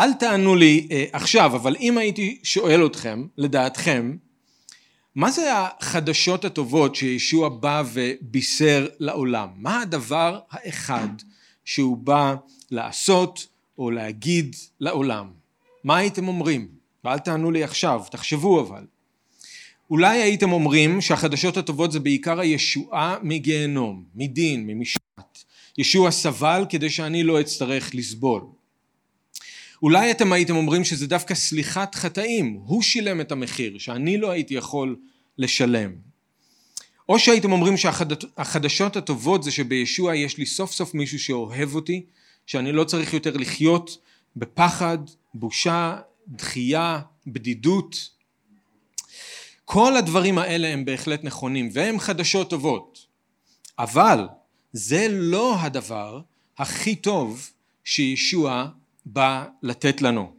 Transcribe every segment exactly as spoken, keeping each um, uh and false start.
אל תענו לי אה, עכשיו, אבל אם הייתי שואל אתכם, לדעתכם, מה זה החדשות הטובות שישוע בא ובישר לעולם? מה הדבר האחד שהוא בא לעשות או להגיד לעולם? מה הייתם אומרים? ואל תענו לי עכשיו, תחשבו אבל. אולי הייתם אומרים שהחדשות הטובות זה בעיקר הישועה מגיהנום, מדין, ממשפט. ישוע סבל כדי שאני לא אצטרך לסבול. אולי אתם הייתם אומרים שזה דווקא סליחת חטאים, הוא שילם את המחיר שאני לא הייתי יכול לשלם. או שהייתם אומרים שהחדשות הטובות זה שבישוע יש לי סוף סוף מישהו שאוהב אותי, שאני לא צריך יותר לחיות בפחד, בושה, דחייה, בדידות. כל הדברים האלה הם בהחלט נכונים והם חדשות טובות, אבל זה לא הדבר הכי טוב שישוע בא לתת לנו.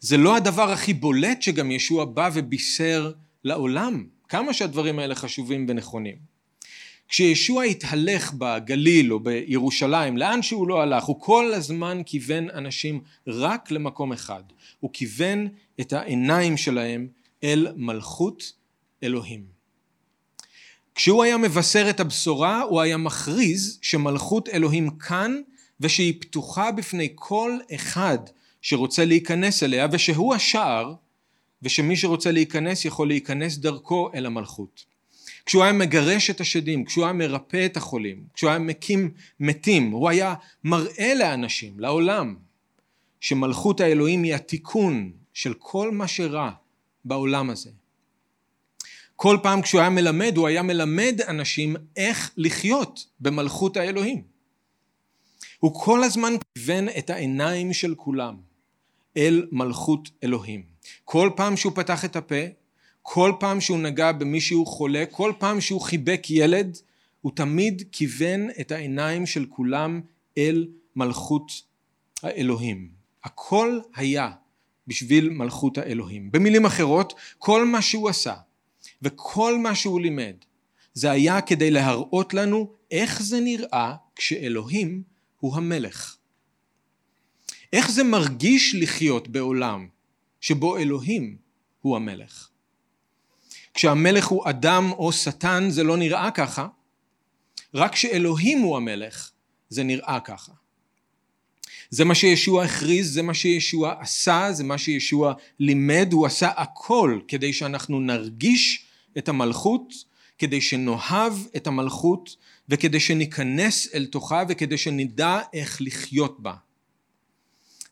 זה לא הדבר הכי בולט שגם ישוע בא ובישר לעולם, כמה שהדברים האלה חשובים ונכונים. כשישוע התהלך בגליל או בירושלים, לאן שהוא לא הלך, הוא כל הזמן כיוון אנשים רק למקום אחד. הוא כיוון את העיניים שלהם אל מלכות אלוהים. כשהוא היה מבשר את הבשורה, הוא היה מכריז שמלכות אלוהים כאן, ושהיא פתוחה בפני כל אחד שרוצה להיכנס אליה, ושהוא השער, ושמי שרוצה להיכנס יכול להיכנס דרכו אל המלכות. כשהוא היה מגרש את השדים, כשהוא היה מרפא את החולים, כשהוא היה מקים מתים, הוא היה מראה לאנשים, לעולם, שמלכות האלוהים היא התיקון של כל מה שרע בעולם הזה. כל פעם כשהוא היה מלמד, הוא היה מלמד אנשים איך לחיות במלכות האלוהים. הוא כל הזמן כיוון את העיניים של כולם אל מלכות אלוהים. כל פעם שהוא פתח את הפה, כל פעם שהוא נגע במישהו חולה, כל פעם שהוא חיבק ילד, הוא תמיד כיוון את העיניים של כולם אל מלכות האלוהים. הכל היה בשביל מלכות האלוהים. במילים אחרות, כל מה שהוא עשה וכל מה שהוא לימד, זה היה כדי להראות לנו איך זה נראה כשאלוהים הוא המלך. איך זה מרגיש לחיות בעולם שבו אלוהים הוא המלך? כשהמלך הוא אדם או שטן זה לא נראה ככה, רק כשאלוהים הוא המלך זה נראה ככה. זה מה שישוע הכריז, זה מה שישוע עשה, זה מה שישוע לימד. הוא עשה הכל כדי שאנחנו נרגיש את המלכות, כדי שנאהב את המלכות, וכדי שניכנס אל תוכה, וכדי שנדע איך לחיות בה.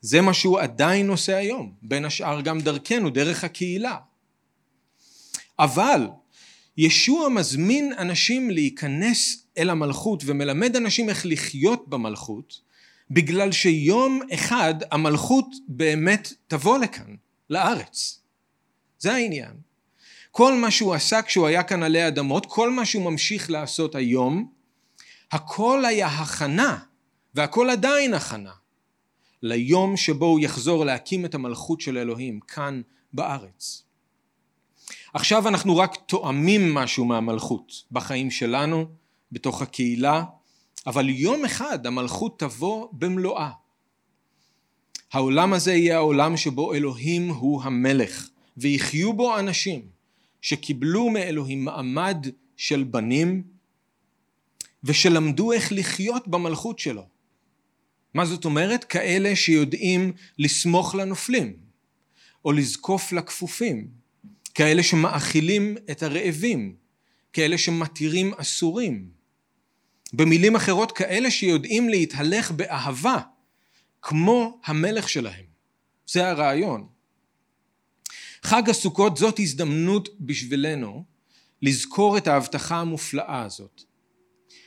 זה מה שהוא עדיין עושה היום, בין השאר גם דרכנו, דרך הקהילה. אבל ישוע מזמין אנשים להיכנס אל המלכות, ומלמד אנשים איך לחיות במלכות, בגלל שיום אחד המלכות באמת תבוא לכאן, לארץ. זה העניין. כל מה שהוא עשה כשהוא היה כאן עלי אדמות, כל מה שהוא ממשיך לעשות היום, הכל היה הכנה, והכל עדיין הכנה, ליום שבו הוא יחזור להקים את המלכות של אלוהים כאן בארץ. עכשיו אנחנו רק תואמים משהו מהמלכות בחיים שלנו, בתוך הקהילה, אבל יום אחד המלכות תבוא במלואה. העולם הזה יהיה העולם שבו אלוהים הוא המלך, ויחיו בו אנשים שקיבלו מאלוהים מעמד של בנים, ושלמדו איך לחיות במלכות שלו. מה זאת אומרת? כאלה שיודעים לסמוך לנופלים, או לזקוף לכפופים, כאלה שמאכילים את הרעבים, כאלה שמתירים אסורים, במילים אחרות כאלה שיודעים להתהלך באהבה כמו המלך שלהם. זה הרעיון. חג הסוכות זאת הזדמנות בשבילנו לזכור את ההבטחה המופלאה הזאת,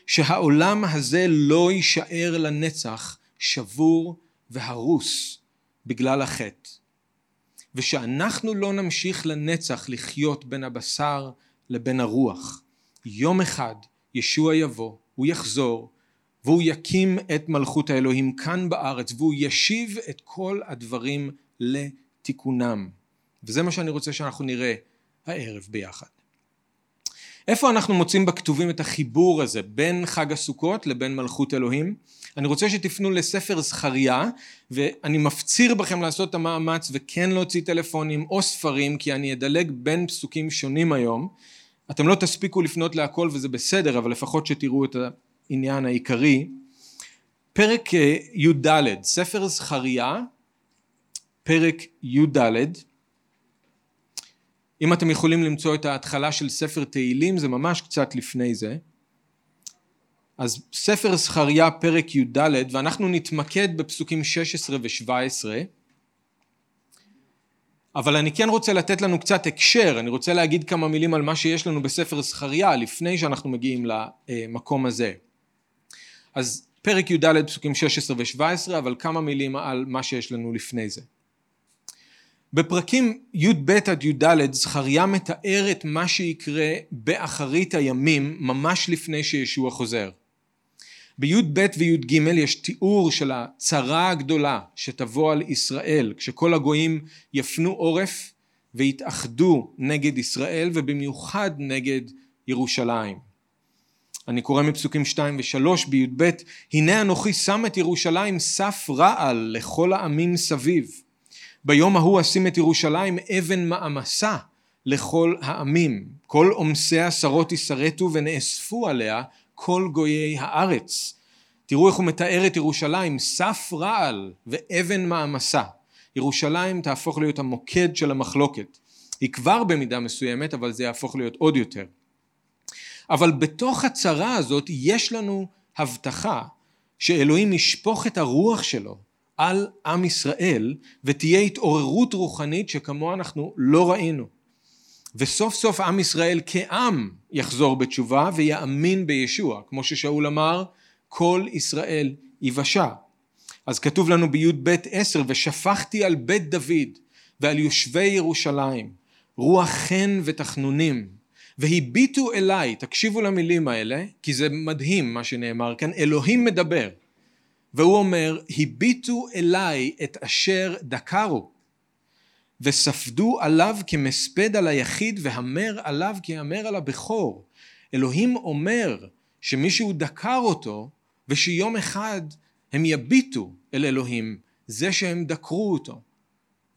שהעולם הזה לא יישאר לנצח שבור והרוס בגלל החטא, ושאנחנו לא נמשיך לנצח לחיות בין הבשר לבין הרוח. יום אחד ישוע יבוא, הוא יחזור, והוא יקים את מלכות האלוהים כאן בארץ, והוא ישיב את כל הדברים לתיקונם. וזה מה שאני רוצה שאנחנו נראה הערב ביחד. איפה אנחנו מוצאים בכתובים את החיבור הזה בין חג הסוכות לבין מלכות אלוהים? אני רוצה שתפנו לספר זכריה, ואני מפציר בכם לעשות את המאמץ וכן להוציא טלפונים או ספרים, כי אני אדלג בין פסוקים שונים היום. אתם לא תספיקו לפנות להכל וזה בסדר, אבל לפחות שתראו את העניין העיקרי. פרק י"ד, ספר זכריה, פרק י"ד. אם אתם יכולים למצוא את ההתחלה של ספר תהילים, זה ממש קצת לפני זה. אז ספר זכריה פרק י"ד, ואנחנו נתמקד בפסוקים שש עשרה ושבע עשרה, אבל אני כן רוצה לתת לנו קצת הקשר, אני רוצה להגיד כמה מילים על מה שיש לנו בספר זכריה, לפני שאנחנו מגיעים למקום הזה. אז פרק י"ד פסוקים שש עשרה ושבע עשרה, אבל כמה מילים על מה שיש לנו לפני זה. בפרקים י"ב עד י"ד זכריה מתאר את מה שיקרה באחרית הימים, ממש לפני שישוע חוזר. בי"ב וי"ג יש תיאור של הצרה הגדולה שתבוא על ישראל, כשכל הגויים יפנו עורף ויתאחדו נגד ישראל ובמיוחד נגד ירושלים. אני קורא מפסוקים שתיים ושלוש בי"ב, הנה אנוכי שם את ירושלים סף רעל לכל העמים סביב. ביום ההוא אשים את ירושלים אבן מאמסה לכל העמים, כל עומסי השרות ישרתו ונאספו עליה כל גויי הארץ. תראו איך הוא מתאר את ירושלים, סף רעל ואבן מאמסה. ירושלים תהפוך להיות המוקד של המחלוקת. היא כבר במידה מסוימת, אבל זה יהפוך להיות עוד יותר. אבל בתוך הצרה הזאת יש לנו הבטחה שאלוהים ישפוך את הרוח שלו על עם ישראל, ותהיה התעוררות רוחנית שכמוה אנחנו לא ראינו. וסוף סוף עם ישראל כעם יחזור בתשובה ויאמין בישוע, כמו ששאול אמר, כל ישראל יבשה. אז כתוב לנו ביוד בית עשר, ושפכתי על בית דוד ועל יושבי ירושלים, רוח חן ותחנונים, והביטו אליי, תקשיבו למילים האלה, כי זה מדהים מה שנאמר כאן, אלוהים מדבר. והוא אומר, הביטו אליי את אשר דקרו, וספדו עליו כמספד על היחיד, והמר עליו כהמר על הבכור. אלוהים אומר שמישהו דקר אותו, ושיום אחד הם יביטו אל אלוהים, זה שהם דקרו אותו.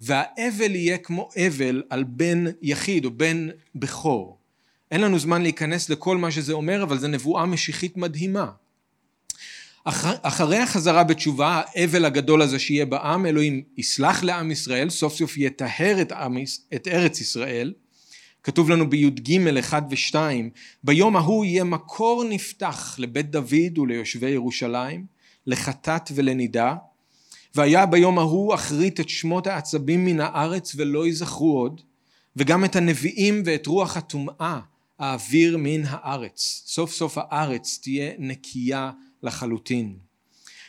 והאבל יהיה כמו אבל על בן יחיד או בן בכור. אין לנו זמן להיכנס לכל מה שזה אומר, אבל זו נבואה משיחית מדהימה. אחרי החזרה בתשובה, האבל הגדול הזה שיהיה בעם, אלוהים יסלח לעם ישראל, סוף סוף יטהר את, את ארץ ישראל. כתוב לנו בי"ג אחד ושתיים, ביום ההוא יהיה מקור נפתח לבית דוד וליושבי ירושלים, לחטאת ולנידה, והיה ביום ההוא אחרית את שמות העצבים מן הארץ ולא יזכרו עוד, וגם את הנביאים ואת רוח הטומאה, האוויר מן הארץ. סוף סוף הארץ תהיה נקייה לחלוטין.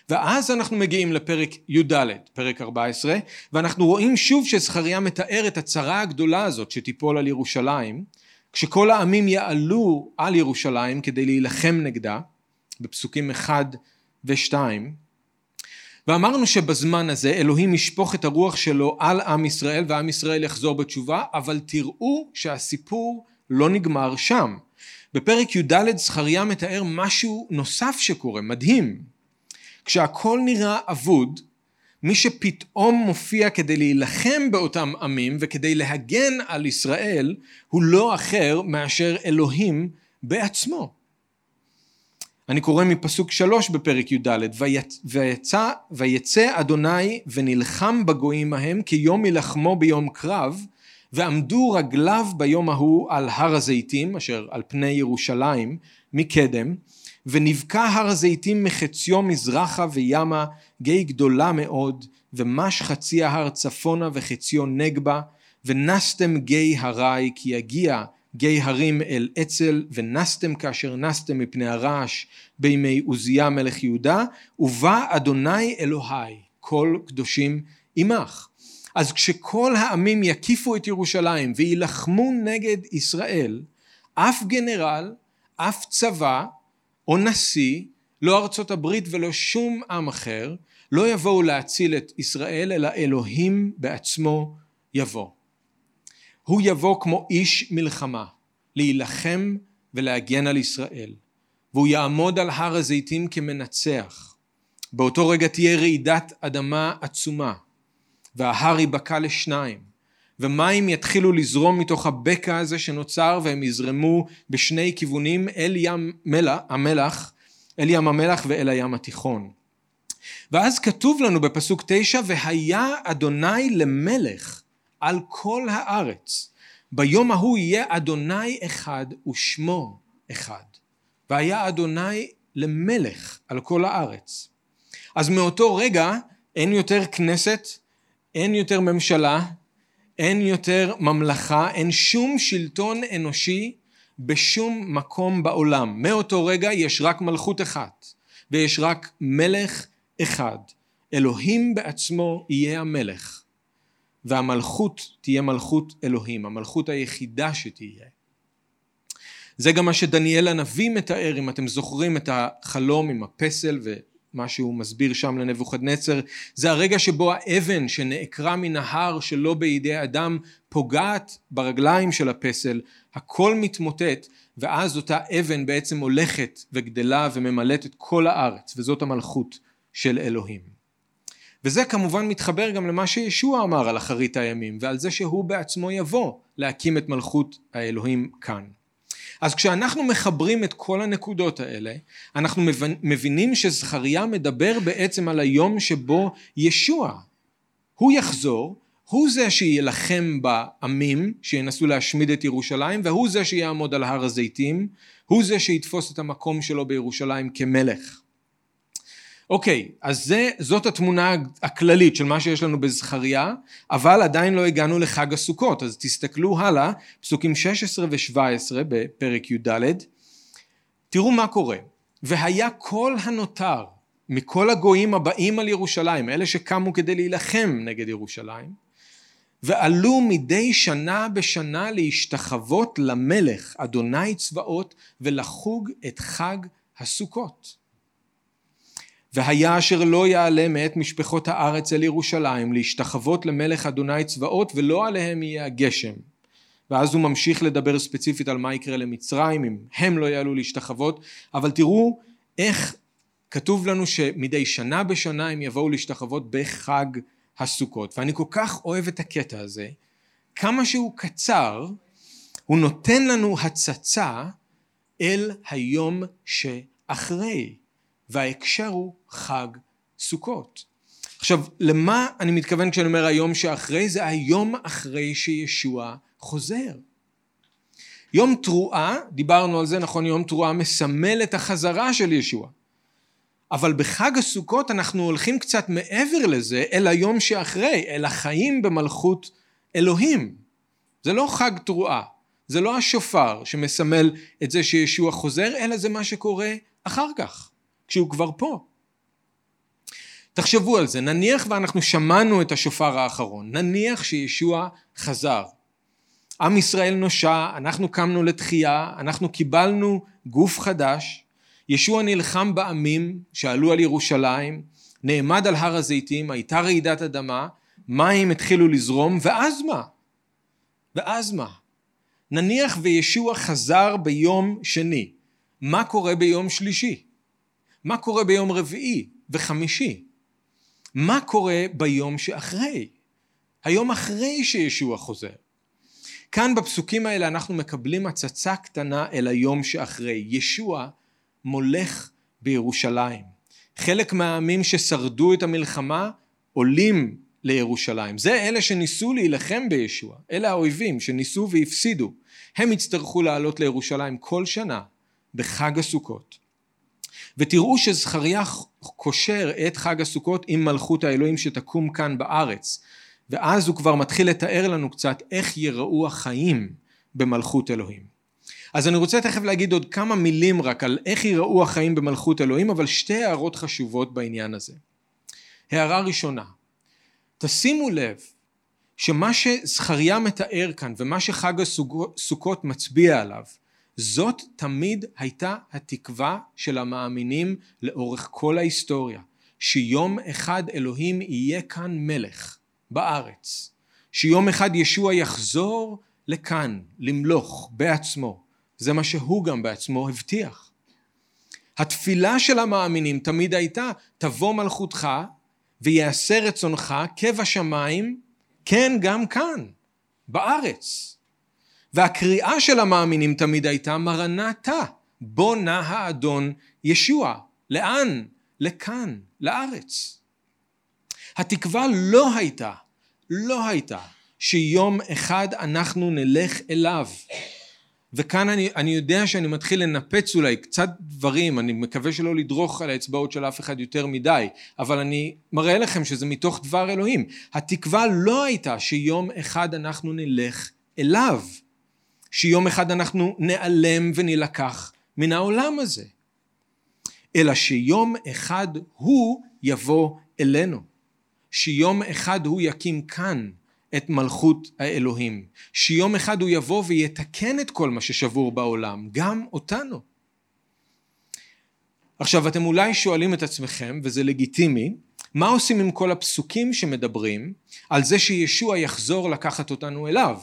ואז אנחנו מגיעים לפרק י"ד, פרק ארבע עשרה, ואנחנו רואים שוב שזכריה מתאר את הצרה הגדולה הזאת שתיפול על ירושלים, כשכל העמים יעלו על ירושלים כדי להילחם נגדה, בפסוקים אחד ושתיים. ואמרנו שבזמן הזה אלוהים ישפוך את הרוח שלו על עם ישראל, ועם ישראל יחזור בתשובה, אבל תראו שהסיפור לא נגמר שם. בפרק י"ד זכריה מתאר משהו נוסף שקורה, מדהים. כשהכל נראה אבוד, מי שפתאום מופיע כדי להילחם באותם עמים וכדי להגן על ישראל, הוא לא אחר מאשר אלוהים בעצמו. אני קורא מפסוק שלוש בפרק י"ד, ויצא, ויצא אדוני ונלחם בגויים ההם כיום ילחמו ביום קרב, ועמדו רגליו ביום ההוא על הר הזיתים, אשר על פני ירושלים מקדם, ונבקע הר הזיתים מחציו מזרחה וימה, גיא גדולה מאוד, ומש חצי ההר צפונה וחציו נגבה, ונסתם גיא הרי, כי יגיע גיא הרים אל עצל, ונסתם כאשר נסתם מפני הרעש, בימי עוזיה מלך יהודה, ובא אדוני אלוהי, כל קדושים עמך. אז כשכל העמים יקיפו את ירושלים וילחמו נגד ישראל, אף גנרל, אף צבא או נשיא, לא ארצות הברית ולא שום עם אחר, לא יבואו להציל את ישראל, אלא אלוהים בעצמו יבוא. הוא יבוא כמו איש מלחמה, להילחם ולהגן על ישראל, והוא יעמוד על הר הזיתים כמנצח. באותו רגע תהיה רעידת אדמה עצומה, וההר ייבקע לשניים, ומים יתחילו לזרום מתוך הבקע הזה שנוצר, והם יזרמו בשני כיוונים, אל ים המלח, אל ים המלח ואל הים התיכון. ואז כתוב לנו בפסוק תשע, והיה אדוני למלך על כל הארץ, ביום ההוא יהיה אדוני אחד ושמו אחד. והיה אדוני למלך על כל הארץ. אז מאותו רגע אין יותר כנסת, אין יותר ממשלה, אין יותר ממלכה, אין שום שלטון אנושי בשום מקום בעולם. מאותו רגע יש רק מלכות אחת, ויש רק מלך אחד. אלוהים בעצמו יהיה המלך, והמלכות תהיה מלכות אלוהים, המלכות היחידה שתהיה. זה גם מה שדניאל הנביא מתאר, אם אתם זוכרים את החלום עם הפסל ומה שהוא מסביר שם לנבוכדנצר, זה הרגע שבו האבן שנעקרה מן ההר שלא בידי אדם פוגעת ברגליים של הפסל, הכל מתמוטט, ואז אותה אבן בעצם הולכת וגדלה וממלאת את כל הארץ, וזאת המלכות של אלוהים. וזה כמובן מתחבר גם למה שישוע אמר על אחרית הימים, ועל זה שהוא בעצמו יבוא להקים את מלכות האלוהים כאן. אז כשאנחנו מחברים את כל הנקודות האלה, אנחנו מבינים שזכריה מדבר בעצם על היום שבו ישוע, הוא יחזור, הוא זה שילחם בעמים שינסו להשמיד את ירושלים, והוא זה שיעמוד על הר הזיתים, הוא זה שיתפוס את המקום שלו בירושלים כמלך. אוקיי, אז זה, זאת התמונה הכללית של מה שיש לנו בזכריה, אבל עדיין לא הגענו לחג הסוכות, אז תסתכלו הלאה, פסוקים שש עשרה ושבע עשרה בפרק י' ד', תראו מה קורה, והיה כל הנותר מכל הגויים הבאים על ירושלים, אלה שקמו כדי להילחם נגד ירושלים, ועלו מדי שנה בשנה להשתחוות למלך, אדוני צבאות, ולחוג את חג הסוכות. והיה אשר לא יעלה מאת משפחות הארץ אל ירושלים להשתחוות למלך אדוני צבאות ולא עליהם יהיה הגשם. ואז הוא ממשיך לדבר ספציפית על מה יקרה למצרים אם הם לא יעלו להשתחוות, אבל תראו איך כתוב לנו שמדי שנה בשנה הם יבואו להשתחוות בחג הסוכות. ואני כל כך אוהב את הקטע הזה, כמה שהוא קצר, הוא נותן לנו הצצה אל היום שאחרי. וההקשר הוא חג סוכות. עכשיו, למה אני מתכוון כשאני אומר היום שאחרי? זה היום אחרי שישוע חוזר. יום תרועה, דיברנו על זה, נכון? יום תרועה מסמל את החזרה של ישוע. אבל בחג הסוכות אנחנו הולכים קצת מעבר לזה, אל היום שאחרי, אל החיים במלכות אלוהים. זה לא חג תרועה, זה לא השופר שמסמל את זה שישוע חוזר, אלא זה מה שקורה אחר כך. כשהוא כבר פה. תחשבו על זה, נניח ואנחנו שמענו את השופר האחרון, נניח שישוע חזר. עם ישראל נושע, אנחנו קמנו לתחייה, אנחנו קיבלנו גוף חדש, ישוע נלחם בעמים שעלו על ירושלים, נעמד על הר הזיתים, הייתה רעידת אדמה, מים התחילו לזרום, ואז מה? ואז מה? נניח וישוע חזר ביום שני, מה קורה ביום שלישי? מה קורה ביום רביעי וחמישי? מה קורה ביום שאחרי? היום אחרי שישוע חוזר. כאן בפסוקים האלה אנחנו מקבלים הצצה קטנה אל היום שאחרי. ישוע מולך בירושלים. חלק מהעמים ששרדו את המלחמה עולים לירושלים. זה אלה שניסו להילחם בישוע. אלה האויבים שניסו והפסידו. הם יצטרכו לעלות לירושלים כל שנה בחג הסוכות. ותראו שזכריה קושר את חג הסוכות עם מלכות האלוהים שתקום כאן בארץ. ואז הוא כבר מתחיל לתאר לנו קצת איך יראו החיים במלכות אלוהים. אז אני רוצה תכף להגיד עוד כמה מילים רק על איך יראו החיים במלכות אלוהים, אבל שתי הערות חשובות בעניין הזה. הערה ראשונה, תשימו לב שמה שזכריה מתאר כאן ומה שחג הסוכות מצביע עליו, זאת תמיד הייתה התקווה של המאמינים לאורך כל ההיסטוריה, שיום אחד אלוהים יהיה כאן מלך בארץ, שיום אחד ישוע יחזור לכאן למלוך בעצמו, זה מה שהוא גם בעצמו הבטיח. התפילה של המאמינים תמיד הייתה, תבוא מלכותך ויעשה רצונך כבשמיים, כן גם כאן, בארץ. והקריאה של המאמינים תמיד הייתה, מרנתה, בוא נא האדון ישוע. לאן? לכאן, לארץ. התקווה לא הייתה, לא הייתה, שיום אחד אנחנו נלך אליו. וכאן אני, אני יודע שאני מתחיל לנפץ אולי קצת דברים, אני מקווה שלא לדרוך על האצבעות של אף אחד יותר מדי, אבל אני מראה לכם שזה מתוך דבר אלוהים. התקווה לא הייתה שיום אחד אנחנו נלך אליו, שיום אחד אנחנו נעלם ונלקח מן העולם הזה, אלא שיום אחד הוא יבוא אלינו, שיום אחד הוא יקים כאן את מלכות האלוהים, שיום אחד הוא יבוא ויתקן את כל מה ששבור בעולם, גם אותנו. עכשיו אתם אולי שואלים את עצמכם, וזה לגיטימי, מה עושים עם כל הפסוקים שמדברים על זה שישוע יחזור לקחת אותנו אליו,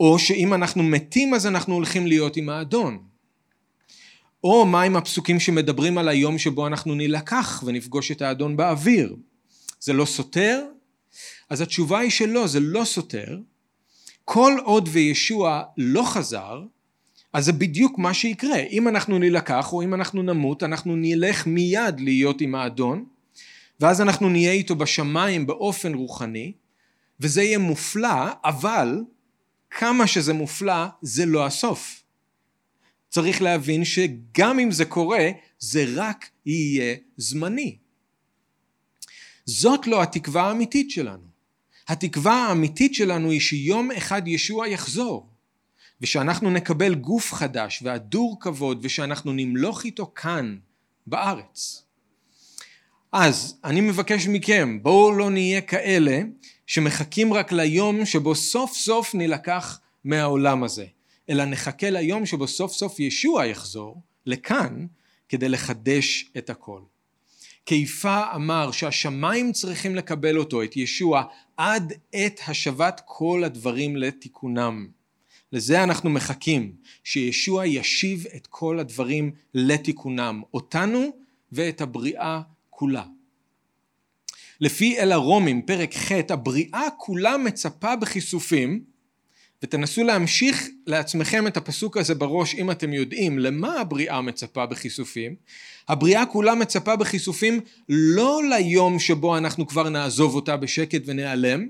או שאם אנחנו מתים אז אנחנו הולכים להיות עם האדון, או מה עם הפסוקים שמדברים על היום שבו אנחנו נלקח ונפגוש את האדון באוויר? זה לא סותר? אז התשובה היא שלא, זה לא סותר. כל עוד וישוע לא חזר, אז זה בדיוק מה שיקרה. אם אנחנו נלקח או אם אנחנו נמות, אנחנו נלך מיד להיות עם האדון, ואז אנחנו נהיה איתו בשמיים באופן רוחני, וזה יהיה מופלא, אבל כמה שזה מופלא, זה לא הסוף. צריך להבין שגם אם זה קורה, זה רק יהיה זמני. זאת לא התקווה האמיתית שלנו. התקווה האמיתית שלנו היא שיום אחד ישוע יחזור, ושאנחנו נקבל גוף חדש והדור כבוד, ושאנחנו נמלוך איתו כאן בארץ. אז אני מבקש מכם, בואו לא נהיה כאלה שמחכים רק ליום שבו סוף סוף נלקח מהעולם הזה, אלא נחכה ליום שבו סוף סוף ישוע יחזור לכאן כדי לחדש את הכל. כיפה אמר שהשמיים צריכים לקבל אותו, את ישוע, עד את השבת כל הדברים לתיקונם. לזה אנחנו מחכים, שישוע ישיב את כל הדברים לתיקונם, אותנו ואת הבריאה כולה. לפי אל הרומים, פרק ח', הבריאה כולה מצפה בכיסופים, ותנסו להמשיך לעצמכם את הפסוק הזה בראש אם אתם יודעים למה הבריאה מצפה בכיסופים. הבריאה כולה מצפה בכיסופים לא ליום שבו אנחנו כבר נעזוב אותה בשקט ונעלם,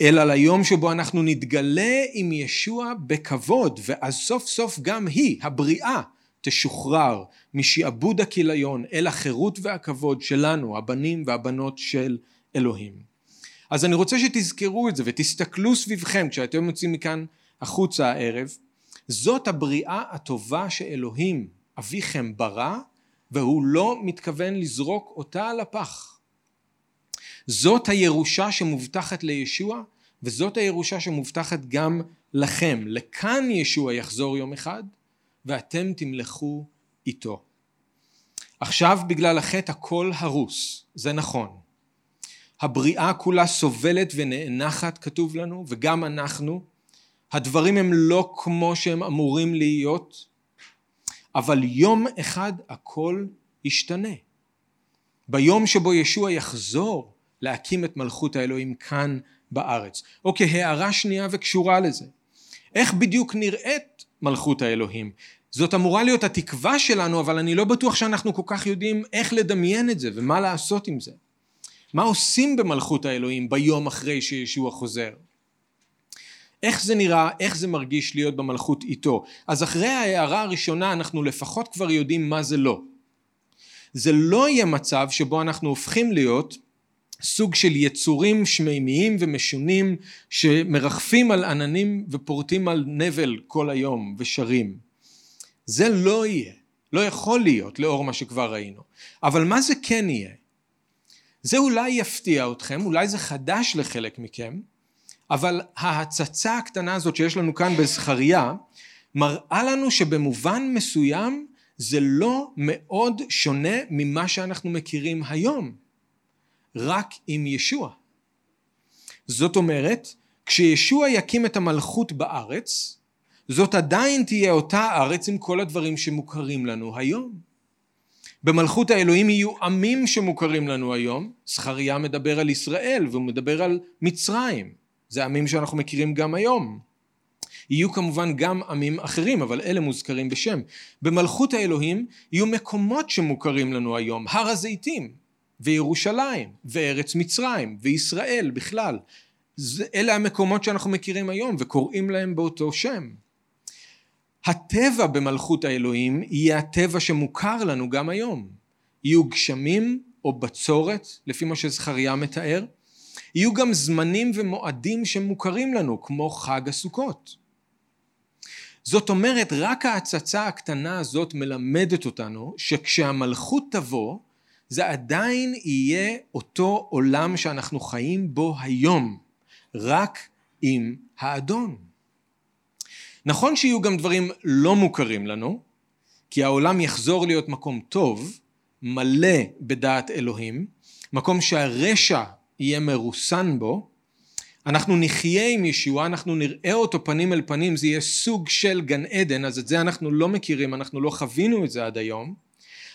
אלא ליום שבו אנחנו נתגלה עם ישוע בכבוד, ואז סוף סוף גם היא, הבריאה, תשוחרר משעבוד הכיליון אל החירות והכבוד שלנו, הבנים והבנות של אלוהים. אז אני רוצה שתזכרו את זה ותסתכלו סביבכם כשאתם יוצאים מכאן החוצה הערב. זאת הבריאה הטובה שאלוהים אביכם ברא, והוא לא מתכוון לזרוק אותה על הפח. זאת הירושה שמובטחת לישוע, וזאת הירושה שמובטחת גם לכם. לכאן ישוע יחזור יום אחד ואתם תמלכו איתו. עכשיו בגלל החטא הכל הרוס, זה נכון. הבריאה כולה סובלת ונאנחת, כתוב לנו, וגם אנחנו. הדברים הם לא כמו שהם אמורים להיות, אבל יום אחד הכל ישתנה. ביום שבו ישוע יחזור להקים את מלכות האלוהים כאן בארץ. אוקיי, הערה שנייה וקשורה לזה. איך בדיוק נראית מלכות האלוהים? זאת אמורה להיות התקווה שלנו, אבל אני לא בטוח שאנחנו כל כך יודעים איך לדמיין את זה ומה לעשות עם זה. מה עושים במלכות האלוהים ביום אחרי שישוע חוזר? איך זה נראה, איך זה מרגיש להיות במלכות איתו? אז אחרי ההערה הראשונה אנחנו לפחות כבר יודעים מה זה לא. זה לא יהיה מצב שבו אנחנו הופכים להיות סוג של יצורים שמימיים ומשונים שמרחפים על עננים ופורטים על נבל כל היום ושרים. זה לא יהיה, לא יכול להיות לאור מה שכבר ראינו. אבל מה זה כן יהיה? זה אולי יפתיע אתכם, אולי זה חדש לחלק מכם, אבל ההצצה הקטנה הזאת שיש לנו כאן בזכריה, מראה לנו שבמובן מסוים זה לא מאוד שונה ממה שאנחנו מכירים היום, רק עם ישוע. זאת אומרת, כשישוע יקים את המלכות בארץ, זאת עדיין תהיה אותה הארץ עם כל הדברים שמוכרים לנו היום. במלכות האלוהים יהיו עמים שמוכרים לנו היום. זכריה מדבר על ישראל והוא מדבר על מצרים. זה עמים שאנחנו מכירים גם היום. יהיו כמובן גם עמים אחרים, אבל אלה מוזכרים בשם. במלכות האלוהים יהיו מקומות שמוכרים לנו היום. הר הזיתים וירושלים וארץ מצרים וישראל בכלל. אלה המקומות שאנחנו מכירים היום וקוראים להם באותו שם. הטבע במלכות האלוהים יהיה הטבע שמוכר לנו גם היום. יהיו גשמים או בצורת, לפי מה שזכריה מתאר. יהיו גם זמנים ומועדים שמוכרים לנו, כמו חג הסוכות. זאת אומרת, רק ההצצה הקטנה הזאת מלמדת אותנו, שכשהמלכות תבוא, זה עדיין יהיה אותו עולם שאנחנו חיים בו היום, רק עם האדון. נכון שיהיו גם דברים לא מוכרים לנו, כי העולם יחזור להיות מקום טוב, מלא בדעת אלוהים, מקום שהרשע יהיה מרוסן בו. אנחנו נחיה עם ישוע, אנחנו נראה אותו פנים אל פנים, זה יהיה סוג של גן עדן, אז את זה אנחנו לא מכירים, אנחנו לא חווינו את זה עד היום,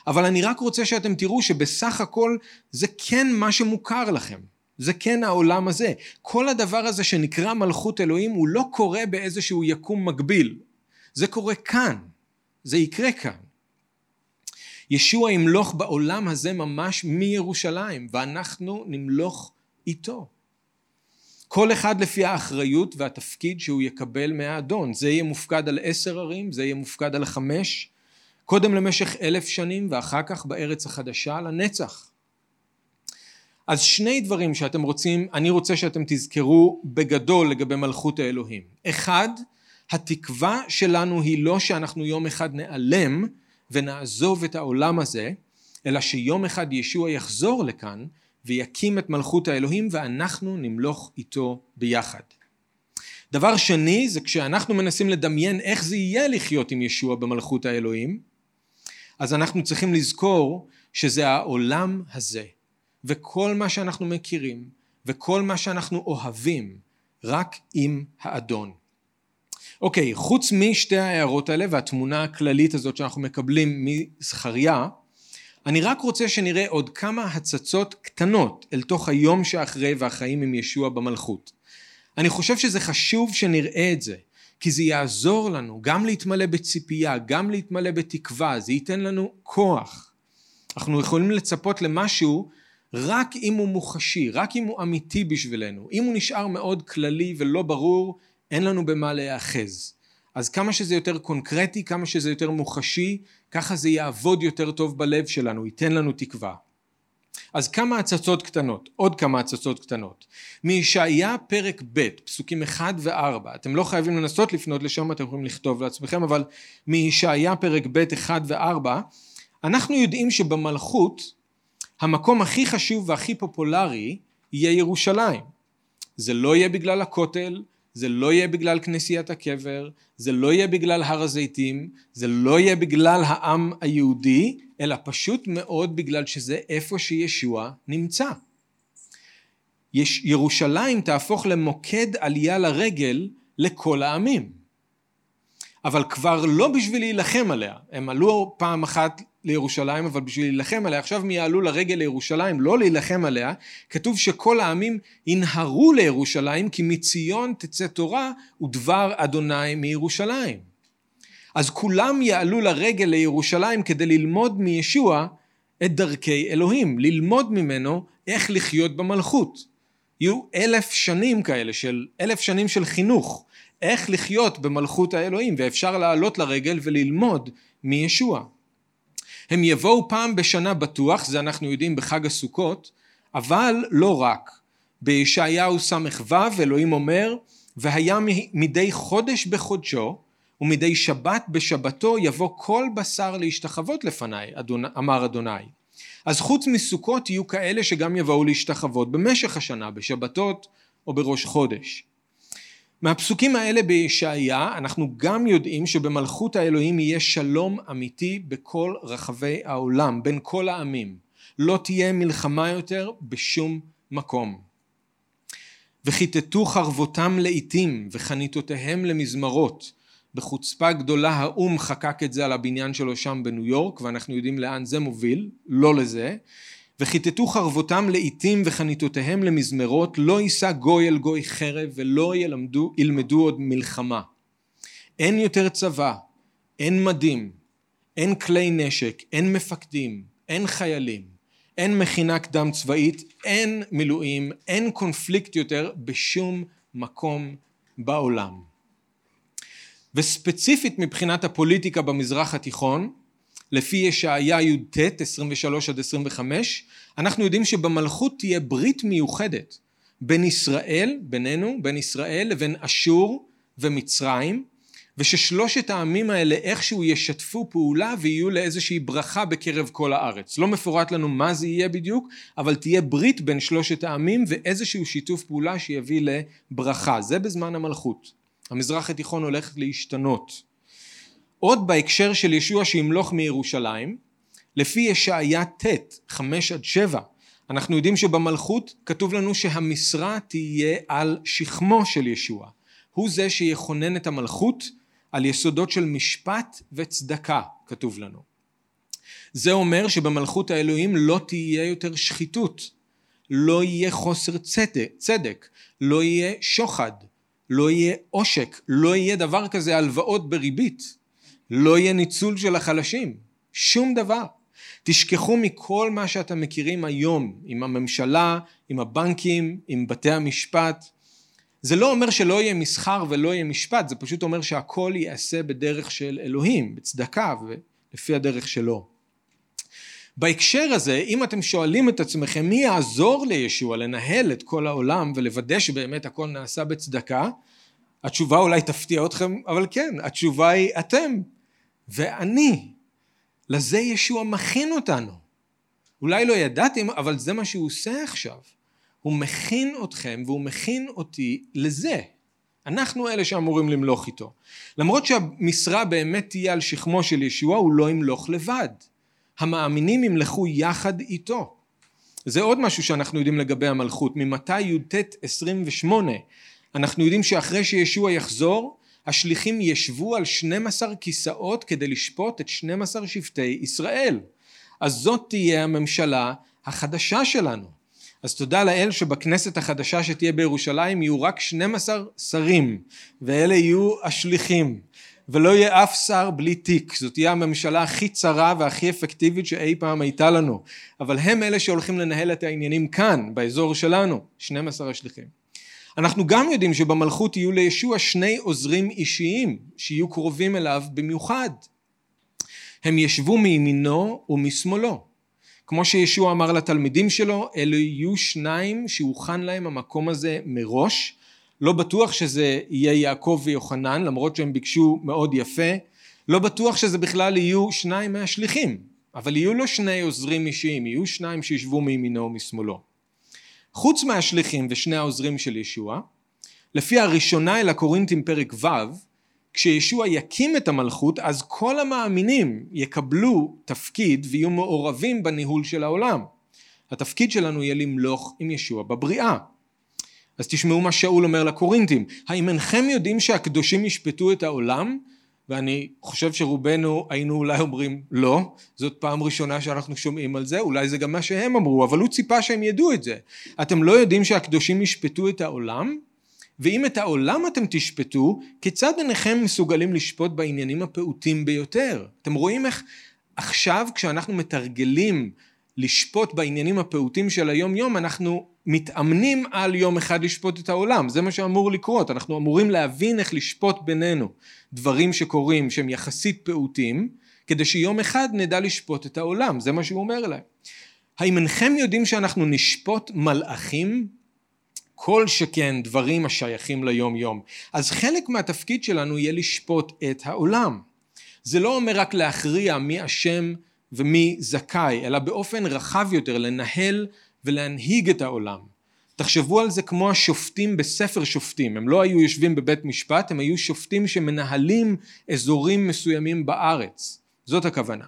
אבל אני רק רוצה שאתם תראו שבסך הכל זה כן מה שמוכר לכם, זה כן העולם הזה. כל הדבר הזה שנקרא מלכות אלוהים הוא לא קורה באיזשהו יקום מקביל, זה קורה כאן, זה יקרה כאן. ישוע ימלוך בעולם הזה ממש מירושלים, ואנחנו נמלוך איתו. כל אחד לפי האחריות והתפקיד שהוא יקבל מהאדון. זה יהיה מופקד על עשר ערים, זה יהיה מופקד על חמש, קודם למשך אלף שנים ואחר כך בארץ החדשה לנצח. אז שני דברים שאתם רוצים, אני רוצה שאתם תזכרו בגדול לגבי מלכות האלוהים. אחד, התקווה שלנו היא לא שאנחנו יום אחד נעלם ונעזוב את העולם הזה, אלא שיום אחד ישוע יחזור לכאן ויקים את מלכות האלוהים ואנחנו נמלוך איתו ביחד. דבר שני, זה כשאנחנו מנסים לדמיין איך זה יהיה לחיות עם ישוע במלכות האלוהים, אז אנחנו צריכים לזכור שזה העולם הזה, וכל מה שאנחנו מכירים וכל מה שאנחנו אוהבים רק עם האדון. אוקיי, okay, חוץ משתי ההערות האלה והתמונה הכללית הזאת שאנחנו מקבלים מזכריה, אני רק רוצה שנראה עוד כמה הצצות קטנות אל תוך היום שאחרי והחיים עם ישוע במלכות. אני חושב שזה חשוב שנראה את זה, כי זה יעזור לנו גם להתמלא בציפייה, גם להתמלא בתקווה, זה ייתן לנו כוח. אנחנו יכולים לצפות למשהו רק אם הוא מוחשי, רק אם הוא אמיתי בשבילנו. אם הוא נשאר מאוד כללי ולא ברור, אין לנו במה להיאחז. אז כמה שזה יותר קונקרטי, כמה שזה יותר מוחשי, ככה זה יעבוד יותר טוב בלב שלנו, ייתן לנו תקווה. אז כמה הצצות קטנות, עוד כמה הצצות קטנות. מישעיה פרק ב', פסוקים אחד וארבע, אתם לא חייבים לנסות לפנות לשם, אתם יכולים לכתוב לעצמכם, אבל מישעיה פרק ב' אחד וארבע, אנחנו יודעים שבמלכות, המקום הכי חשוב והכי פופולרי, יהיה ירושלים. זה לא יהיה בגלל הכותל, זה לא יהיה בגלל כנסיית הקבר, זה לא יהיה בגלל הר הזיתים, זה לא יהיה בגלל העם היהודי, אלא פשוט מאוד בגלל שזה איפה שישוע נמצא. יש, ירושלים תהפוך למוקד עלייה לרגל לכל העמים. אבל כבר לא בשביל להילחם עליה, הם עלו פעם אחת לירושלים, אבל בשביל להילחם עליה, עכשיו מיעלו לרגל לירושלים, לא להילחם עליה, כתוב שכל העמים ינהרו לירושלים, כי מציון תצא תורה ודבר אדוני מירושלים. אז כולם יעלו לרגל לירושלים, כדי ללמוד מישוע את דרכי אלוהים, ללמוד ממנו איך לחיות במלכות. יהיו אלף שנים כאלה, של, אלף שנים של חינוך, איך לחיות במלכות האלוהים, ואפשר לעלות לרגל וללמוד מישוע. הם יבואו פעם בשנה בטוח, זה אנחנו יודעים בחג הסוכות, אבל לא רק. בישעיהו סמך ו' אלוהים אומר, והיה מדי חודש בחודשו, ומדי שבת בשבתו יבוא כל בשר להשתחוות לפניי, אמר אדוני. אז חוץ מסוכות יהיו כאלה שגם יבואו להשתחוות במשך השנה, בשבתות או בראש חודש. מהפסוקים האלה בישעיה אנחנו גם יודעים שבמלכות האלוהים יהיה שלום אמיתי בכל רחבי העולם, בין כל העמים. לא תהיה מלחמה יותר בשום מקום. וכיתתו חרבותם לעיתים וחניתותיהם למזמרות, בחוצפה גדולה האום חקק את זה על הבניין שלו שם בניו יורק, ואנחנו יודעים לאן זה מוביל, לא לזה. וחיטטו חרבותם לעיתים וחניתותיהם למזמרות, לא יישא גוי אל גוי חרב ולא ילמדו, ילמדו עוד מלחמה. אין יותר צבא, אין מדים, אין כלי נשק, אין מפקדים, אין חיילים, אין מכינה קדם צבאית, אין מילואים, אין קונפליקט יותר בשום מקום בעולם. וספציפית מבחינת הפוליטיקה במזרח התיכון, לפי ישעיה י"ט עשרים ושלוש עד עשרים וחמש, אנחנו יודעים שבמלכות תהיה ברית מיוחדת בין ישראל, בינינו, בין ישראל לבין אשור ומצרים, וששלושת העמים האלה איכשהו ישתפו פעולה ויהיו לאיזושהי ברכה בקרב כל הארץ. לא מפורט לנו מה זה יהיה בדיוק, אבל תהיה ברית בין שלושת העמים ואיזשהו שיתוף פעולה שיביא לברכה. זה בזמן המלכות. המזרח התיכון הולך להשתנות. עוד בהקשר של ישוע שימלוך מירושלים, לפי ישעיה ת' חמש עד שבע, אנחנו יודעים שבמלכות כתוב לנו שהמשרה תהיה על שכמו של ישוע. הוא זה שיכונן את המלכות על יסודות של משפט וצדקה, כתוב לנו. זה אומר שבמלכות האלוהים לא תהיה יותר שחיתות, לא יהיה חוסר צדק, צדק, לא יהיה שוחד, לא יהיה עושק, לא יהיה דבר כזה הלוואות בריבית, לא יהיה ניצול של החלשים, שום דבר. תשכחו מכל מה שאתם מכירים היום, עם הממשלה, עם הבנקים, עם בתי המשפט. זה לא אומר שלא יהיה מסחר ולא יהיה משפט, זה פשוט אומר שהכל ייעשה בדרך של אלוהים, בצדקה ולפי הדרך שלו. בהקשר הזה, אם אתם שואלים את עצמכם מי יעזור לישוע לנהל את כל העולם ולוודא שבאמת הכל נעשה בצדקה, התשובה אולי תפתיע אתכם, אבל כן, התשובה היא אתם ואני. לזה ישוע מכין אותנו. אולי לא ידעתם, אבל זה מה שהוא עושה עכשיו. הוא מכין אתכם והוא מכין אותי לזה. אנחנו אלה שאמורים למלוך איתו. למרות שהמשרה באמת תהיה על שכמו של ישוע, הוא לא ימלוך לבד. המאמינים ימלכו יחד איתו. זה עוד משהו שאנחנו יודעים לגבי המלכות. ממתי י"ט עשרים ושמונה, אנחנו יודעים שאחרי שישוע יחזור, השליחים ישבו על שנים עשר כיסאות כדי לשפוט את שנים עשר שבטי ישראל. אז זאת תהיה הממשלה החדשה שלנו. אז תודה לאל שבכנסת החדשה שתהיה בירושלים יהיו רק שנים עשר שרים, ואלה יהיו השליחים, ולא יהיה אף שר בלי תיק. זאת תהיה הממשלה הכי צרה והכי אפקטיבית שאי פעם הייתה לנו. אבל הם אלה שהולכים לנהל את העניינים כאן, באזור שלנו, שנים עשר השליחים. אנחנו גם יודעים שבמלכות יהיו לישוע שני עוזרים אישיים, שיהיו קרובים אליו במיוחד. הם ישבו מימינו ומשמאלו. כמו שישוע אמר לתלמידים שלו, אלו יהיו שניים שהוכן להם המקום הזה מראש. לא בטוח שזה יהיה יעקב ויוחנן, למרות שהם ביקשו מאוד יפה. לא בטוח שזה בכלל יהיו שניים מהשליחים, אבל יהיו לו שני עוזרים אישיים, יהיו שניים שישבו מימינו ומשמאלו. חוץ מהשליחים ושני העוזרים של ישוע, לפי הראשונה אל הקורינתים פרק ו', כשישוע יקים את המלכות, אז כל המאמינים יקבלו תפקיד ויהיו מעורבים בניהול של העולם. התפקיד שלנו יהיה למלוך עם ישוע בבריאה. אז תשמעו מה שאול אומר לקורינתים, האם אינכם יודעים שהקדושים ישפטו את העולם? ואני חושב שרובנו היינו אולי אומרים לא, זאת פעם ראשונה שאנחנו שומעים על זה, אולי זה גם מה שהם אמרו, אבל הוא ציפה שהם ידעו את זה. אתם לא יודעים שהקדושים ישפטו את העולם? ואם את העולם אתם תשפטו, כיצד אינכם מסוגלים לשפוט בעניינים הפעוטים ביותר? אתם רואים איך עכשיו כשאנחנו מתרגלים לשפוט בעניינים הפעוטים של היום יום, אנחנו מתאמנים על יום אחד לשפוט את העולם. זה מה שאמור לקרות. אנחנו אמורים להבין איך לשפוט בינינו דברים שקורים שהם יחסית פעוטים, כדי שיום אחד נדע לשפוט את העולם. זה מה שהוא אומר להם. האם אינכם יודעים שאנחנו נשפוט מלאכים? כל שכן דברים השייכים ליום יום. אז חלק מהתפקיד שלנו יהיה לשפוט את העולם. זה לא אומר רק להכריע מי אשם ומי זכאי, אלא באופן רחב יותר לנהל ולהנהיג את העולם. תחשבו על זה כמו השופטים בספר שופטים, הם לא היו יושבים בבית משפט, הם היו שופטים שמנהלים אזורים מסוימים בארץ, זאת הכוונה.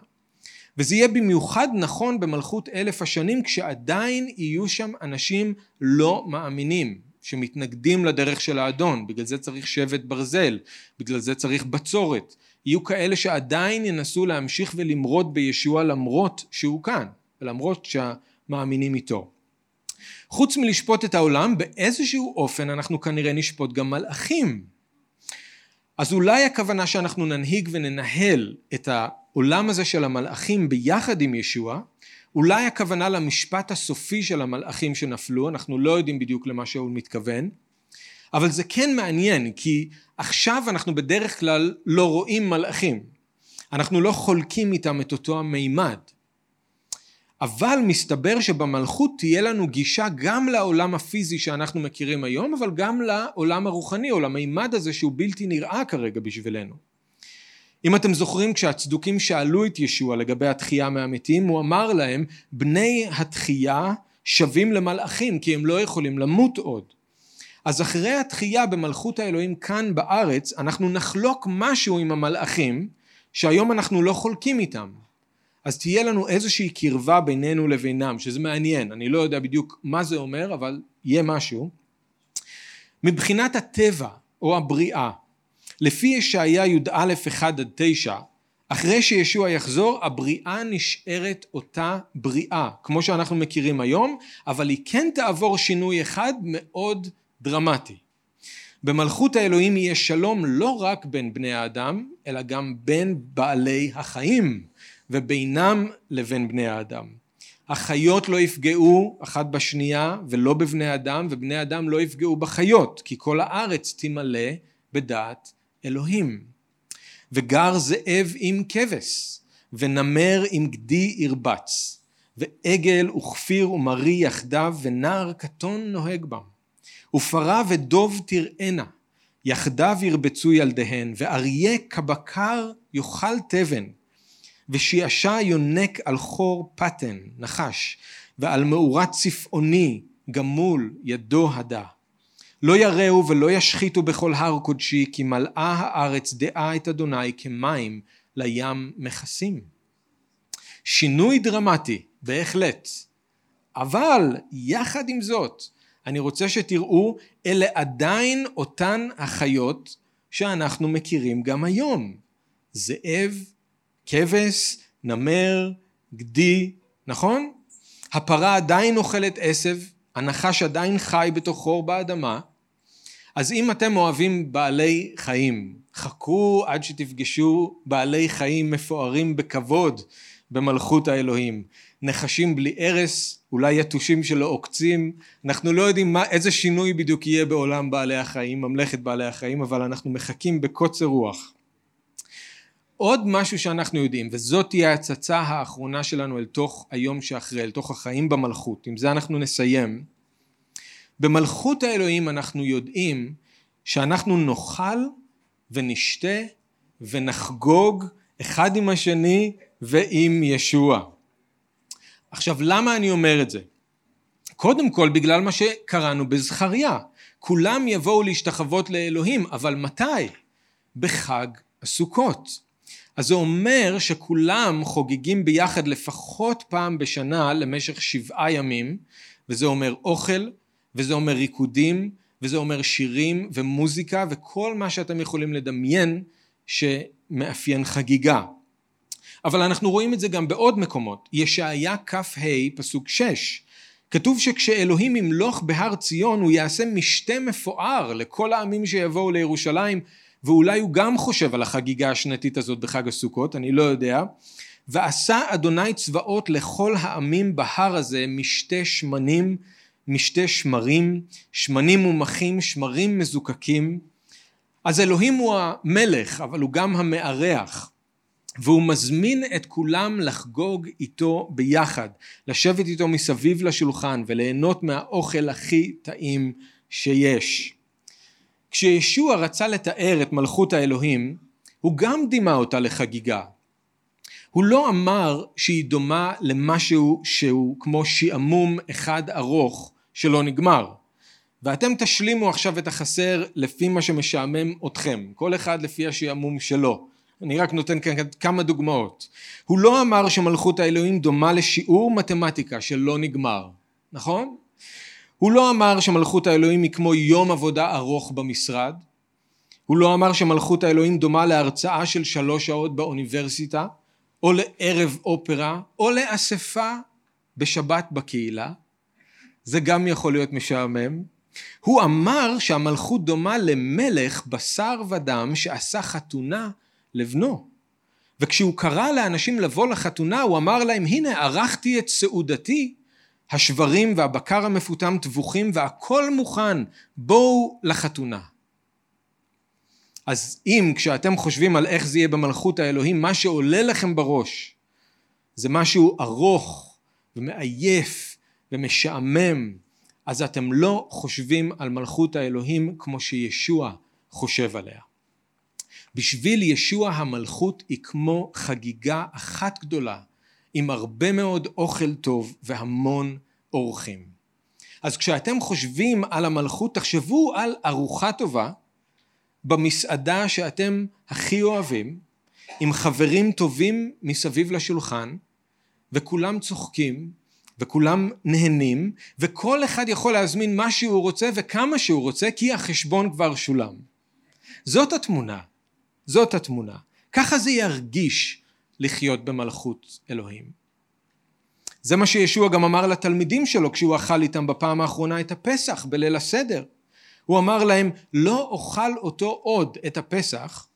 וזה יהיה במיוחד נכון במלכות אלף השנים, כשעדיין יהיו שם אנשים לא מאמינים, שמתנגדים לדרך של האדון, בגלל זה צריך שבט ברזל, בגלל זה צריך בצורת, יהיו כאלה שעדיין ינסו להמשיך ולמרות בישוע למרות שהוא כאן, ולמרות שהמאמינים איתו. חוץ מלשפוט את העולם, באיזשהו אופן אנחנו כנראה נשפוט גם מלאכים. אז אולי הכוונה שאנחנו ננהיג וננהל את העולם הזה של המלאכים ביחד עם ישוע, אולי הכוונה למשפט הסופי של המלאכים שנפלו, אנחנו לא יודעים בדיוק למה שאול מתכוון, אבל זה כן מעניין, כי עכשיו אנחנו בדרך כלל לא רואים מלאכים, אנחנו לא חולקים איתם את אותו המימד, אבל מסתבר שבמלכות תהיה לנו גישה גם לעולם הפיזי שאנחנו מכירים היום, אבל גם לעולם הרוחני, או למימד הזה שהוא בלתי נראה כרגע בשבילנו. אם אתם זוכרים, כשהצדוקים שאלו את ישוע לגבי התחייה מהמתים, הוא אמר להם, בני התחייה שווים למלאכים, כי הם לא יכולים למות עוד. אז אחרי התחייה במלכות האלוהים כאן בארץ, אנחנו נחלוק משהו עם המלאכים, שהיום אנחנו לא חולקים איתם. אז תהיה לנו איזושהי קרבה בינינו לבינם, שזה מעניין, אני לא יודע בדיוק מה זה אומר, אבל יהיה משהו. מבחינת הטבע או הבריאה, לפי ישעיה י"א אחד עד תשע, אחרי שישוע יחזור, הבריאה נשארת אותה בריאה, כמו שאנחנו מכירים היום, אבל היא כן תעבור שינוי אחד מאוד דרמטי. במלכות האלוהים יהיה שלום לא רק בין בני האדם, אלא גם בין בעלי החיים, ובינם לבין בני האדם. החיות לא יפגעו אחת בשנייה ולא בבני אדם, ובני אדם לא יפגעו בחיות, כי כל הארץ תמלא בדעת אלוהים. וגר זאב עם כבש, ונמר עם גדי ירבץ, ועגל וכפיר ומרי יחדיו, ונער קטון נוהג בם. ופרה ודוב תראנה, יחדיו ירבצו ילדיהן, ואריה כבקר יאכל תבן, ושישה יונק על חור פטן, נחש, ועל מאורת צפעוני, גמול, ידו הדה. לא יראו ולא ישחיתו בכל הר קודשי, כי מלאה הארץ דעה את אדוני כמים לים מכסים. שינוי דרמטי, בהחלט. אבל, יחד עם זאת, אני רוצה שתראו, אלה עדיין אותן החיות שאנחנו מכירים גם היום. זאב, כבש, נמר, גדי, נכון? הפרה עדיין אוכלת עשב, הנחש עדיין חי בתוך חור באדמה. אז אם אתם אוהבים בעלי חיים, חכו עד שתפגשו בעלי חיים מפוארים בכבוד במלכות האלוהים. נחשים בלי ערס, אולי יתושים שלא עוקצים, אנחנו לא יודעים מה, איזה שינוי בדיוק יהיה בעולם בעלי החיים, ממלכת בעלי החיים, אבל אנחנו מחכים בקוצר רוח. עוד משהו שאנחנו יודעים, וזאת תהיה הצצה האחרונה שלנו אל תוך היום שאחרי, אל תוך החיים במלכות, עם זה אנחנו נסיים. במלכות האלוהים אנחנו יודעים שאנחנו נאכל ונשתה ונחגוג אחד עם השני ועם ישוע. עכשיו, למה אני אומר את זה? קודם כל בגלל מה שקראנו בזכריה, כולם יבואו להשתחוות לאלוהים, אבל מתי? בחג הסוכות. אז זה אומר שכולם חוגגים ביחד לפחות פעם בשנה למשך שבעה ימים, וזה אומר אוכל, וזה אומר ריקודים, וזה אומר שירים ומוזיקה, וכל מה שאתם יכולים לדמיין שמאפיין חגיגה. אבל אנחנו רואים את זה גם בעוד מקומות, ישעיה כף ה' פסוק שש, כתוב שכשאלוהים ימלוך בהר ציון, הוא יעשה משתה מפואר לכל העמים שיבואו לירושלים, ואולי הוא גם חושב על החגיגה השנתית הזאת בחג הסוכות, אני לא יודע. ועשה אדוני צבאות לכל העמים בהר הזה משתי שמנים, משתי שמרים, שמנים ומחים, שמרים מזוקקים. אז אלוהים הוא המלך, אבל הוא גם המארח. והוא מזמין את כולם לחגוג איתו ביחד, לשבת איתו מסביב לשולחן וליהנות מהאוכל הכי טעים שיש. כשישוע רצה לתאר את מלכות האלוהים, הוא גם דימה אותה לחגיגה. הוא לא אמר שהיא דומה למשהו שהוא כמו שעמום אחד ארוך שלא נגמר. ואתם תשלימו עכשיו את החסר לפי מה שמשעמם אתכם, כל אחד לפי השעמום שלו. אני רק נותן כאן כמה דוגמאות. הוא לא אמר שמלכות האלוהים דומה לשיעור מתמטיקה שלא נגמר, נכון? הוא לא אמר שמלכות האלוהים היא כמו יום עבודה ארוך במשרד, הוא לא אמר שמלכות האלוהים דומה להרצאה של שלוש שעות באוניברסיטה, או לערב אופרה, או לאספה בשבת בקהילה, זה גם יכול להיות משעמם. הוא אמר שהמלכות דומה למלך בשר ודם שעשה חתונה לבנו. וכשהוא קרא לאנשים לבוא לחתונה, הוא אמר להם, הנה ערכתי את סעודתי, השברים והבקר המפותם טבוחים והכל מוכן, בואו לחתונה. אז אם כשאתם חושבים על איך זה יהיה במלכות האלוהים, מה שעולה לכם בראש, זה משהו ארוך ומעייף ומשעמם, אז אתם לא חושבים על מלכות האלוהים כמו שישוע חושב עליה. בשביל ישוע המלכות היא כמו חגיגה אחת גדולה, עם הרבה מאוד אוכל טוב והמון אורחים. אז כשאתם חושבים על המלכות, תחשבו על ארוחה טובה, במסעדה שאתם הכי אוהבים, עם חברים טובים מסביב לשולחן, וכולם צוחקים, וכולם נהנים, וכל אחד יכול להזמין מה שהוא רוצה וכמה שהוא רוצה, כי החשבון כבר שולם. זאת התמונה, זאת התמונה. ככה זה ירגיש לחיות במלכות אלוהים. זה מה שישוע גם אמר לתלמידים שלו, כשהוא אכל איתם בפעם האחרונה את הפסח בליל הסדר. הוא אמר להם, לא אוכל אותו עוד את הפסח,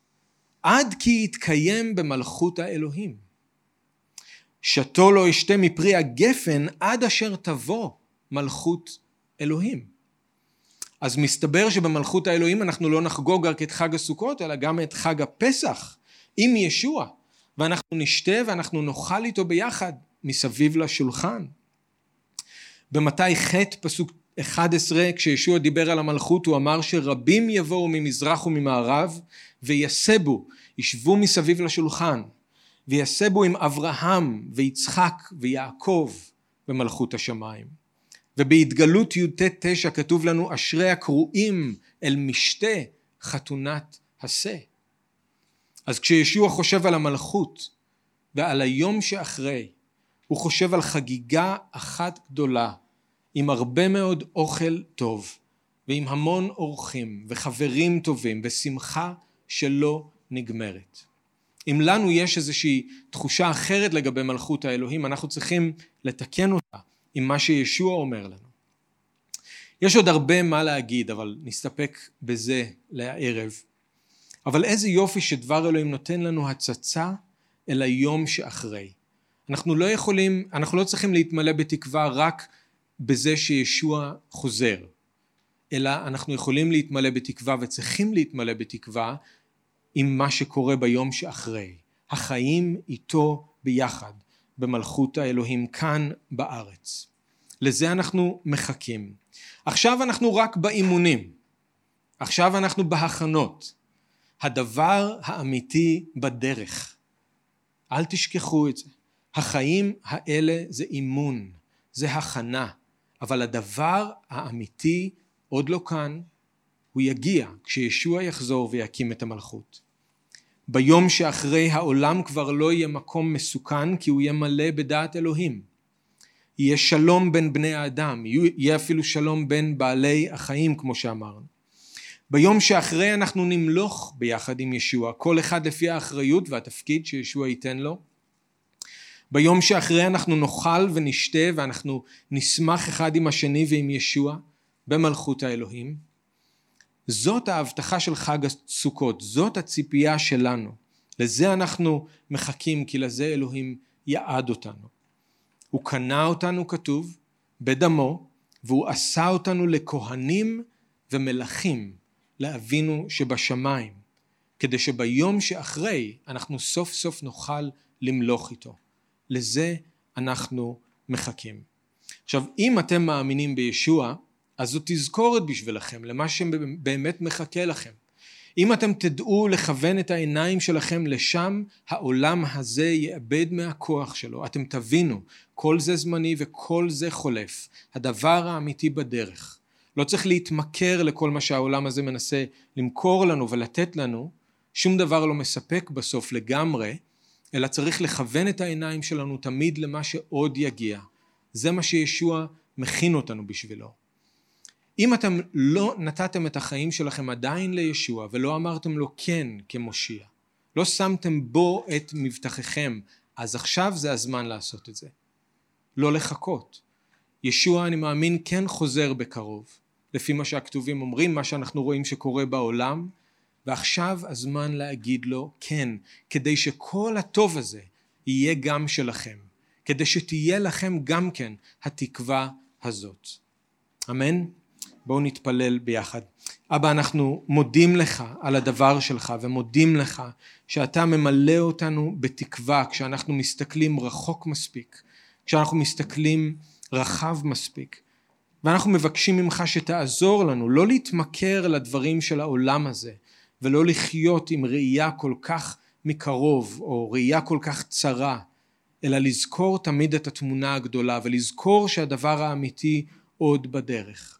עד כי יתקיים במלכות האלוהים. שתו לא ישתה מפרי הגפן, עד אשר תבוא מלכות אלוהים. אז מסתבר שבמלכות האלוהים אנחנו לא נחגוג רק את חג הסוכות, אלא גם את חג הפסח, עם ישוע. ואנחנו נשתה ואנחנו נאכל איתו ביחד, מסביב לשולחן. במתי ח' פסוק אחד עשר, כשישוע דיבר על המלכות, הוא אמר שרבים יבואו ממזרח וממערב, ויסבו, ישבו מסביב לשולחן, ויסבו עם אברהם ויצחק ויעקב במלכות השמיים. ובהתגלות י' תשע כתוב לנו, אשרי הקרואים אל משתה חתונת השה. אז כשישוע חושב על המלכות ועל היום שאחרי, הוא חושב על חגיגה אחת גדולה, עם הרבה מאוד אוכל טוב, ועם המון אורחים וחברים טובים, ושמחה שלא נגמרת. אם לנו יש איזושהי תחושה אחרת לגבי מלכות האלוהים, אנחנו צריכים לתקן אותה עם מה שישוע אומר לנו. יש עוד הרבה מה להגיד, אבל נסתפק בזה לערב. אבל איזה יופי שדבר אלוהים נותן לנו הצצה אל היום שאחרי. אנחנו לא יכולים, אנחנו לא צריכים להתמלא בתקווה רק בזה שישוע חוזר, אלא אנחנו יכולים להתמלא בתקווה וצריכים להתמלא בתקווה עם מה שקורה ביום שאחרי, החיים איתו ביחד במלכות האלוהים כאן בארץ. לזה אנחנו מחכים. עכשיו אנחנו רק באימונים, עכשיו אנחנו בהכנות, הדבר האמיתי בדרך. אל תשכחו את זה, החיים האלה זה אימון, זה הכנה, אבל הדבר האמיתי עוד לא כאן, הוא יגיע כשישוע יחזור ויקים את המלכות. ביום שאחרי העולם כבר לא יהיה מקום מסוכן, כי הוא יהיה מלא בדעת אלוהים. יהיה שלום בין בני האדם, יהיה אפילו שלום בין בעלי החיים כמו שאמרנו. ביום שאחרי אנחנו נמלוך ביחד עם ישוע, כל אחד לפי האחריות והתפקיד שישוע ייתן לו. ביום שאחרי אנחנו נאכל ונשתה ואנחנו נשמח אחד עם השני ועם ישוע במלכות האלוהים. זאת ההבטחה של חג הסוכות, זאת הציפייה שלנו. לזה אנחנו מחכים, כי לזה אלוהים יעד אותנו. הוא קנה אותנו, כתוב, בדמו, והוא עשה אותנו לכהנים ומלכים, לאבינו שבשמיים, כדי שביום שאחרי אנחנו סוף סוף נוכל למלוך איתו. לזה אנחנו מחכים. עכשיו, אם אתם מאמינים בישוע, אז זו תזכורת בשבילכם, למה שבאמת מחכה לכם. אם אתם תדעו לכוון את העיניים שלכם לשם, העולם הזה יאבד מהכוח שלו. אתם תבינו, כל זה זמני וכל זה חולף. הדבר האמיתי בדרך. לא צריך להתמכר לכל מה שהעולם הזה מנסה למכור לנו ולתת לנו. שום דבר לא מספק בסוף לגמרי, אלא צריך לכוון את העיניים שלנו תמיד למה שעוד יגיע. זה מה שישוע מכין אותנו בשבילו. אם אתם לא נתתם את החיים שלכם עדיין לישוע, ולא אמרתם לו כן כמושיע, לא שמתם בו את מבטחכם, אז עכשיו זה הזמן לעשות את זה. לא לחכות. ישוע, אני מאמין, כן חוזר בקרוב, לפי מה שהכתובים אומרים, מה שאנחנו רואים שקורה בעולם, ועכשיו הזמן להגיד לו כן, כדי שכל הטוב הזה יהיה גם שלכם, כדי שתהיה לכם גם כן התקווה הזאת. אמן? בואו נתפלל ביחד. אבא, אנחנו מודים לך על הדבר שלך, ומודים לך שאתה ממלא אותנו בתקווה, כשאנחנו מסתכלים רחוק מספיק, כשאנחנו מסתכלים רחב מספיק, ואנחנו מבקשים ממך שתעזור לנו לא להתמכר לדברים של העולם הזה, ולא לחיות עם ראייה כל כך מקרוב או ראייה כל כך צרה, אלא לזכור תמיד את התמונה הגדולה, ולזכור שהדבר האמיתי עוד בדרך.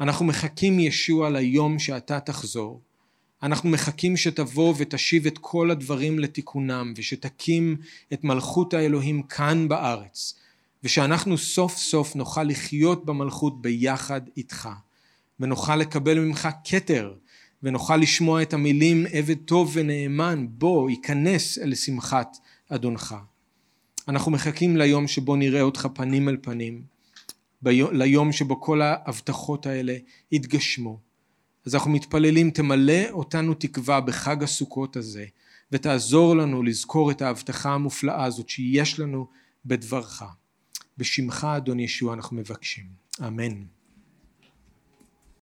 אנחנו מחכים ישוע ליום שאתה תחזור. אנחנו מחכים שתבוא ותשיב את כל הדברים לתיקונם, ושתקים את מלכות האלוהים כאן בארץ, ושאנחנו סוף סוף נוכל לחיות במלכות ביחד איתך, ונוכל לקבל ממך כתר, ונוכל לשמוע את המילים עבד טוב ונאמן, בוא ייכנס אל שמחת אדונך. אנחנו מחכים ליום שבו נראה אותך פנים אל פנים, ליום שבו כל ההבטחות האלה יתגשמו. אז אנחנו מתפללים, תמלא אותנו תקווה בחג הסוכות הזה, ותעזור לנו לזכור את ההבטחה המופלאה הזאת שיש לנו בדברך. בשמך אדון ישוע אנחנו מבקשים, אמן.